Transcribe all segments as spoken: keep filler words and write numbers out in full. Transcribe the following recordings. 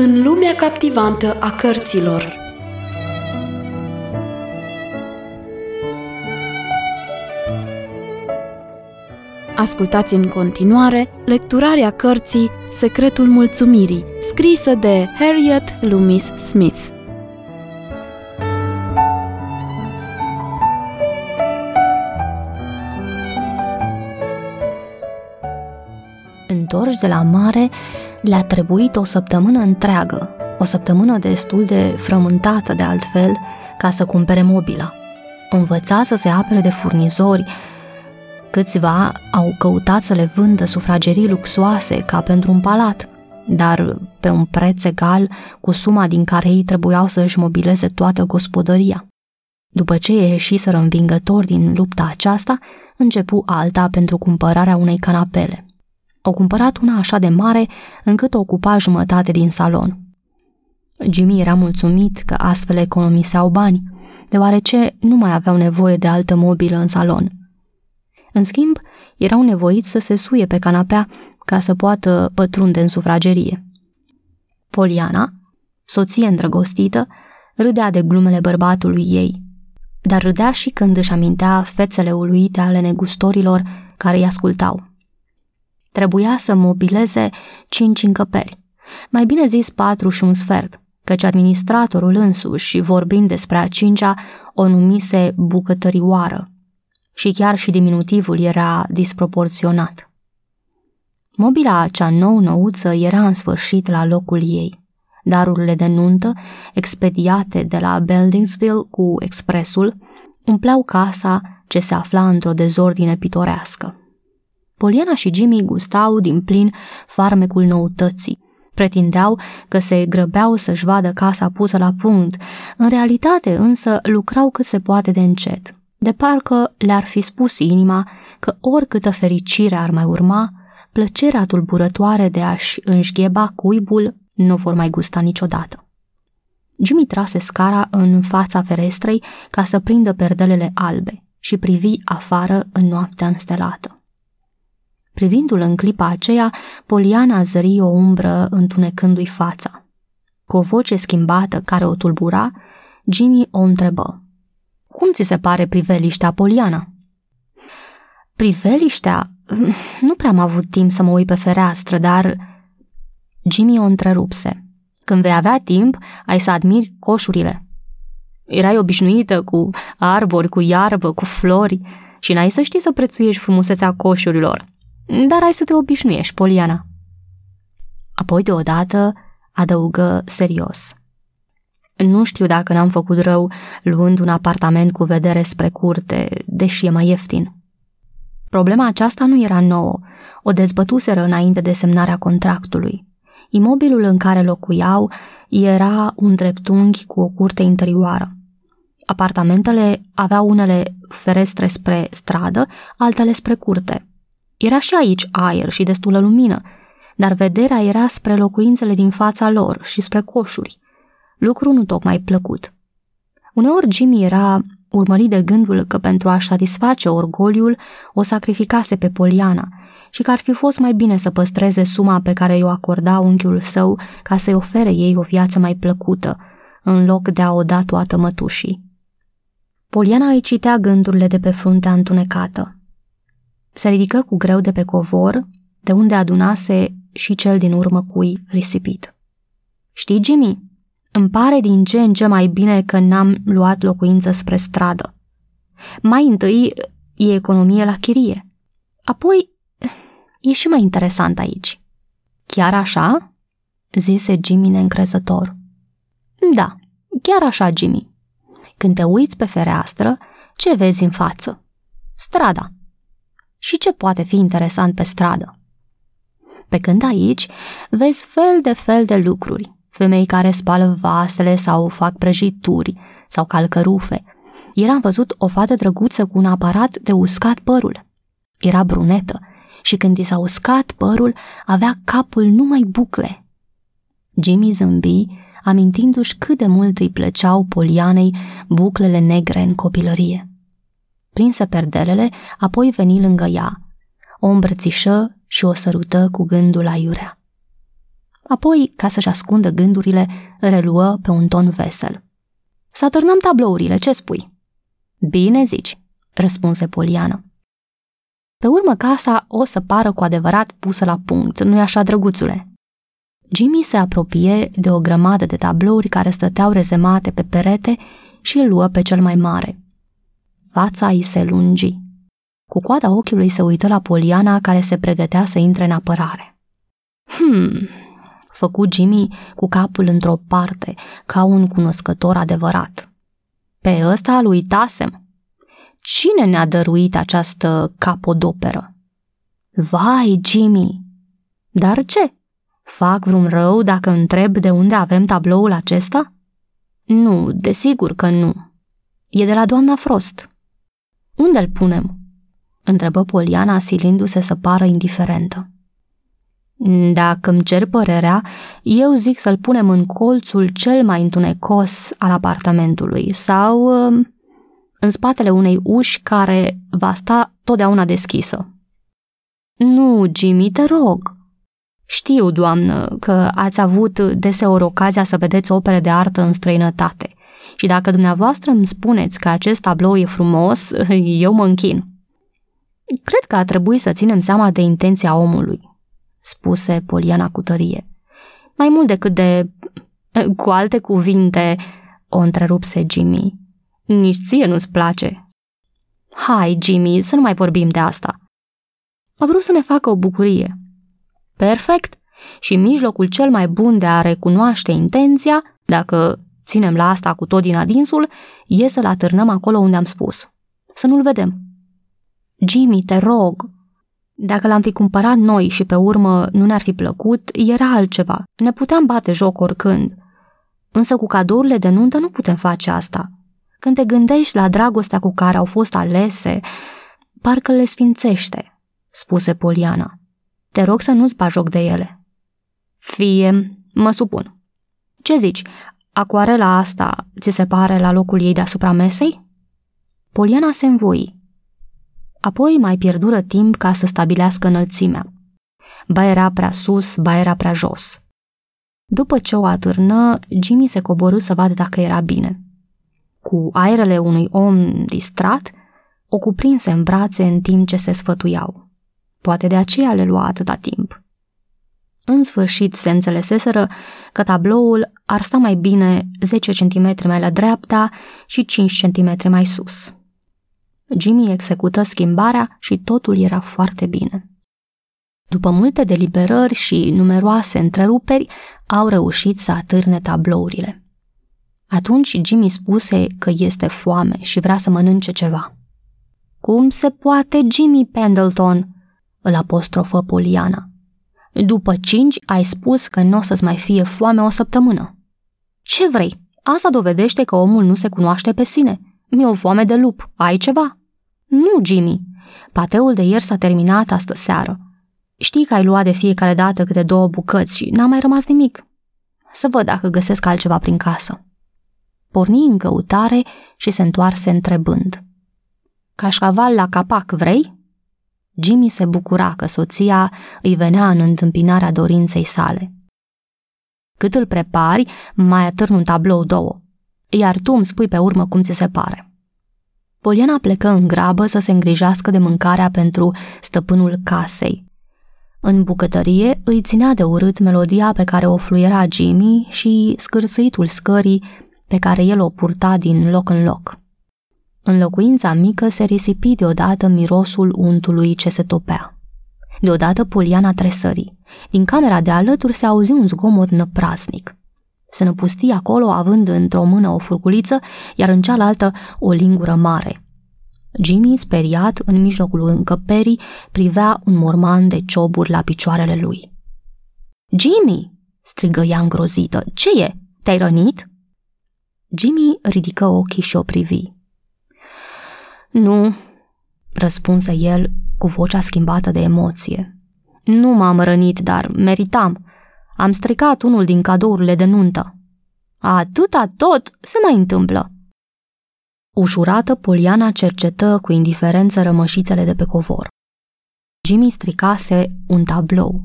în lumea captivantă a cărților. Ascultați în continuare lecturarea cărții Secretul Mulțumirii, scrisă de Harriet Lumis Smith. Întorși de la mare, le-a trebuit o săptămână întreagă, o săptămână destul de frământată de altfel, ca să cumpere mobila. Învăța să se apere de furnizori. Câțiva au căutat să le vândă sufragerii luxoase ca pentru un palat, dar pe un preț egal cu suma din care ei trebuiau să își mobileze toată gospodăria. După ce ieșiseră învingători din lupta aceasta, începu alta pentru cumpărarea unei canapele. Au cumpărat una așa de mare încât o ocupa jumătate din salon. Jimmy era mulțumit că astfel economiseau bani, deoarece nu mai aveau nevoie de altă mobilă în salon. În schimb, erau nevoiți să se suie pe canapea ca să poată pătrunde în sufragerie. Poliana, soție îndrăgostită, râdea de glumele bărbatului ei, dar râdea și când își amintea fețele uluite ale negustorilor care îi ascultau. Trebuia să mobileze cinci încăperi, mai bine zis patru și un sfert, căci administratorul însuși, și vorbind despre a cincea, o numise bucătărioară. Și chiar și diminutivul era disproporționat. Mobila acea nou-nouță era în sfârșit la locul ei. Darurile de nuntă, expediate de la Beldingsville cu expresul, umpleau casa ce se afla într-o dezordine pitorească. Poliana și Jimmy gustau din plin farmecul noutății. Pretindeau că se grăbeau să-și vadă casa pusă la punct, în realitate însă lucrau cât se poate de încet. De parcă le-ar fi spus inima că oricâtă fericire ar mai urma, plăcerea tulburătoare de a-și înșgheba cuibul nu vor mai gusta niciodată. Jimmy trase scara în fața ferestrei ca să prindă perdelele albe și privi afară în noaptea înstelată. Privindu-l în clipa aceea, Poliana zări o umbră întunecându-i fața. Cu o voce schimbată care o tulbura, Jimmy o întrebă: "Cum ți se pare priveliștea, Poliana?" "Priveliștea? Nu prea am avut timp să mă uit pe fereastră, dar..." Jimmy o întrerupse. "Când vei avea timp, ai să admiri coșurile. Erai obișnuită cu arbori, cu iarbă, cu flori și n-ai să știi să prețuiești frumusețea coșurilor. Dar ai să te obișnuiești, Poliana." Apoi deodată adăugă serios: "Nu știu dacă n-am făcut rău luând un apartament cu vedere spre curte, deși e mai ieftin." Problema aceasta nu era nouă, o dezbătuseră înainte de semnarea contractului. Imobilul în care locuiau era un dreptunghi cu o curte interioară. Apartamentele aveau unele ferestre spre stradă, altele spre curte. Era și aici aer și destulă lumină, dar vederea era spre locuințele din fața lor și spre coșuri. Lucru nu tocmai plăcut. Uneori Jimmy era urmărit de gândul că pentru a-și satisface orgoliul o sacrificase pe Poliana și că ar fi fost mai bine să păstreze suma pe care i-o acorda unchiul său ca să-i ofere ei o viață mai plăcută, în loc de a o da toată mătușii. Poliana îi citea gândurile de pe fruntea întunecată. Se ridică cu greu de pe covor, de unde adunase și cel din urmă cui risipit. "Știi, Jimmy? Îmi pare din ce în ce mai bine că n-am luat locuință spre stradă. Mai întâi e economie la chirie. Apoi e și mai interesant aici." "Chiar așa?" zise Jimmy neîncrezător. "Da, chiar așa, Jimmy. Când te uiți pe fereastră, ce vezi în față? Strada. Și ce poate fi interesant pe stradă? Pe când aici vezi fel de fel de lucruri. Femei care spală vasele sau fac prăjituri sau calcă rufe. Ieri am văzut o fată drăguță cu un aparat de uscat părul. Era brunetă și când i s-a uscat părul, avea capul numai bucle." Jimmy zâmbi, amintindu-și cât de mult îi plăceau Polianei buclele negre în copilărie. Prinse perdelele, apoi veni lângă ea. O îmbrățișă și o sărută cu gândul aiurea. Apoi, ca să-și ascundă gândurile, reluă pe un ton vesel. Să atârnăm tablourile, ce spui? Bine zici, răspunse Poliana. Pe urmă casa o să pară cu adevărat pusă la punct, nu-i așa, drăguțule? Jimmy se apropie de o grămadă de tablouri care stăteau rezemate pe perete și îl luă pe cel mai mare. Fața îi se lungi. Cu coada ochiului se uită la Poliana, care se pregătea să intre în apărare. Hmm, făcu Jimmy cu capul într-o parte, ca un cunoscător adevărat. Pe ăsta îl uitasem. Cine ne-a dăruit această capodoperă? Vai, Jimmy! Dar ce? Fac vreun rău dacă întreb de unde avem tabloul acesta? Nu, desigur că nu. E de la doamna Frost. Unde îl punem? Întrebă Poliana, silindu-se să pară indiferentă. Dacă îmi cer părerea, eu zic să-l punem în colțul cel mai întunecos al apartamentului sau în spatele unei uși care va sta totdeauna deschisă. Nu, Jimmy, te rog. Știu, doamnă, că ați avut deseori ocazia să vedeți opere de artă în străinătate și dacă dumneavoastră îmi spuneți că acest tablou e frumos, eu mă închin. Cred că a trebuit să ținem seama de intenția omului, spuse Poliana cu tărie. Mai mult decât de... Cu alte cuvinte, o întrerupse Jimmy. Nici ție nu-ți place. Hai, Jimmy, să nu mai vorbim de asta. A vrut să ne facă o bucurie. Perfect! Și mijlocul cel mai bun de a recunoaște intenția, dacă ținem la asta cu tot din adinsul, e să-l atârnăm acolo unde am spus. Să nu-l vedem. Jimmy, te rog! Dacă l-am fi cumpărat noi și pe urmă nu ne-ar fi plăcut, era altceva. Ne puteam bate joc oricând. Însă cu cadourile de nuntă nu putem face asta. Când te gândești la dragostea cu care au fost alese, parcă le sfințește, spuse Poliana. Te rog să nu-ți bagi joc de ele. Fie, mă supun. Ce zici, acuarela asta ți se pare la locul ei deasupra mesei? Poliana se învoi. Apoi mai pierdură timp ca să stabilească înălțimea. Ba era prea sus, ba era prea jos. După ce o atârnă, Jimmy se coborî să vadă dacă era bine. Cu aerele unui om distrat, o cuprinse în brațe în timp ce se sfătuiau. Poate de aceea le lua atâta timp. În sfârșit se înțeleseseră că tabloul ar sta mai bine zece centimetri mai la dreapta și cinci centimetri mai sus. Jimmy execută schimbarea și totul era foarte bine. După multe deliberări și numeroase întreruperi, au reușit să atârne tablourile. Atunci Jimmy spuse că este foame și vrea să mănânce ceva. Cum se poate, Jimmy Pendleton?" îl apostrofă Poliana. După cinci ai spus că nu o să-ți mai fie foame o săptămână. Ce vrei? Asta dovedește că omul nu se cunoaște pe sine. Mi-e o foame de lup. Ai ceva? Nu, Jimmy. Pateul de ieri s-a terminat astă seară. Știi că ai luat de fiecare dată câte două bucăți și n-a mai rămas nimic. Să văd dacă găsesc altceva prin casă. Porni în căutare și se întoarse întrebând. Cașcaval la capac vrei? Jimmy se bucura că soția îi venea în întâmpinarea dorinței sale. Cât îl prepari, mai atârn un tablou două, iar tu îmi spui pe urmă cum ți se pare. Poliana plecă în grabă să se îngrijească de mâncarea pentru stăpânul casei. În bucătărie îi ținea de urât melodia pe care o fluiera Jimmy și scârțâitul scării pe care el o purta din loc în loc. În locuința mică se risipi deodată mirosul untului ce se topea. Deodată Poliana tresări. Din camera de alături se auzi un zgomot năprasnic. Se năpusti acolo având într-o mână o furculiță, iar în cealaltă o lingură mare. Jimmy, speriat, în mijlocul încăperii, privea un morman de cioburi la picioarele lui. Jimmy!" strigă ea îngrozită. Ce e? Te-ai rănit?" Jimmy ridică ochii și o privi. Nu, răspunse el cu vocea schimbată de emoție. Nu m-am rănit, dar meritam. Am stricat unul din cadourile de nuntă. Atâta tot se mai întâmplă. Ușurată, Poliana cercetă cu indiferență rămășițele de pe covor. Jimmy stricase un tablou.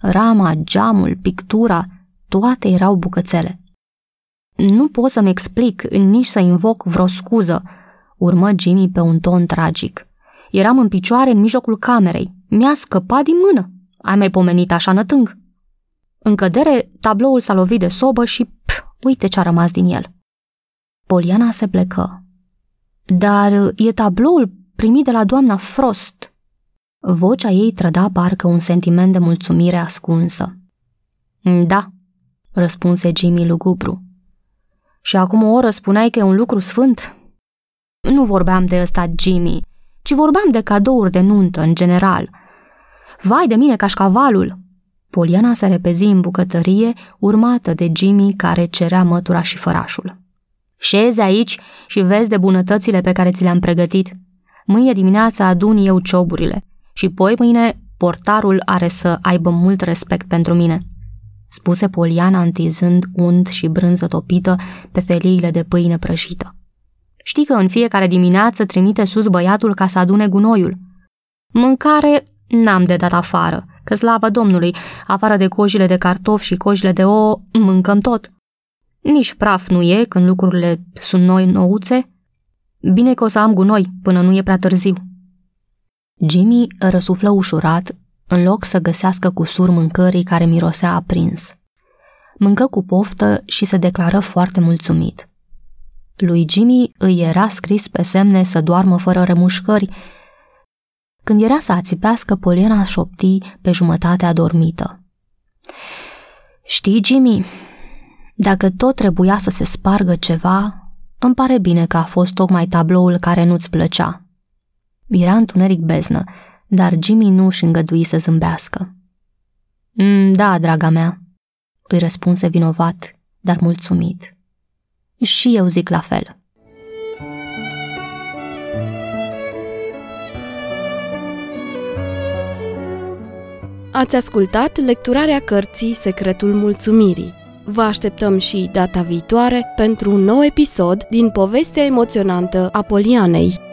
Rama, geamul, pictura, toate erau bucățele. Nu pot să-mi explic, nici să invoc vreo scuză, urmă Jimmy pe un ton tragic. Eram în picioare în mijlocul camerei. Mi-a scăpat din mână. Ai mai pomenit așa, nătâng? În cădere, tabloul s-a lovit de sobă și, pf, uite ce-a rămas din el. Poliana se plecă. Dar e tabloul primit de la doamna Frost. Vocea ei trăda parcă un sentiment de mulțumire ascunsă. Da, răspunse Jimmy lugubru. Și acum o oră spuneai că e un lucru sfânt? Nu vorbeam de ăsta, Jimmy, ci vorbeam de cadouri de nuntă, în general. Vai de mine, cașcavalul! Poliana se repezi în bucătărie, urmată de Jimmy, care cerea mătura și fărașul. Șezi aici și vezi de bunătățile pe care ți le-am pregătit. Mâine dimineața adun eu cioburile și poi mâine portarul are să aibă mult respect pentru mine, spuse Poliana întinzând unt și brânză topită pe feliile de pâine prăjită. Știi că în fiecare dimineață trimite sus băiatul ca să adune gunoiul. Mâncare n-am de dat afară, că slavă Domnului, afară de cojile de cartofi și cojile de ouă, mâncăm tot. Nici praf nu e când lucrurile sunt noi nouțe. Bine că o să am gunoi până nu e prea târziu. Jimmy răsuflă ușurat, în loc să găsească cusul mâncării care mirosea aprins. Mâncă cu poftă și se declară foarte mulțumit. Lui Jimmy îi era scris pe semne să doarmă fără remușcări. Când era să ațipească, Poliana șopti pe jumătate adormită. Știi, Jimmy, dacă tot trebuia să se spargă ceva, îmi pare bine că a fost tocmai tabloul care nu-ți plăcea. Era întuneric beznă, dar Jimmy nu își îngădui să zâmbească. Da, draga mea, îi răspunse vinovat, dar mulțumit. Și eu zic la fel. Ați ascultat lecturarea cărții Secretul Mulțumirii. Vă așteptăm și data viitoare pentru un nou episod din povestea emoționantă a Polianei.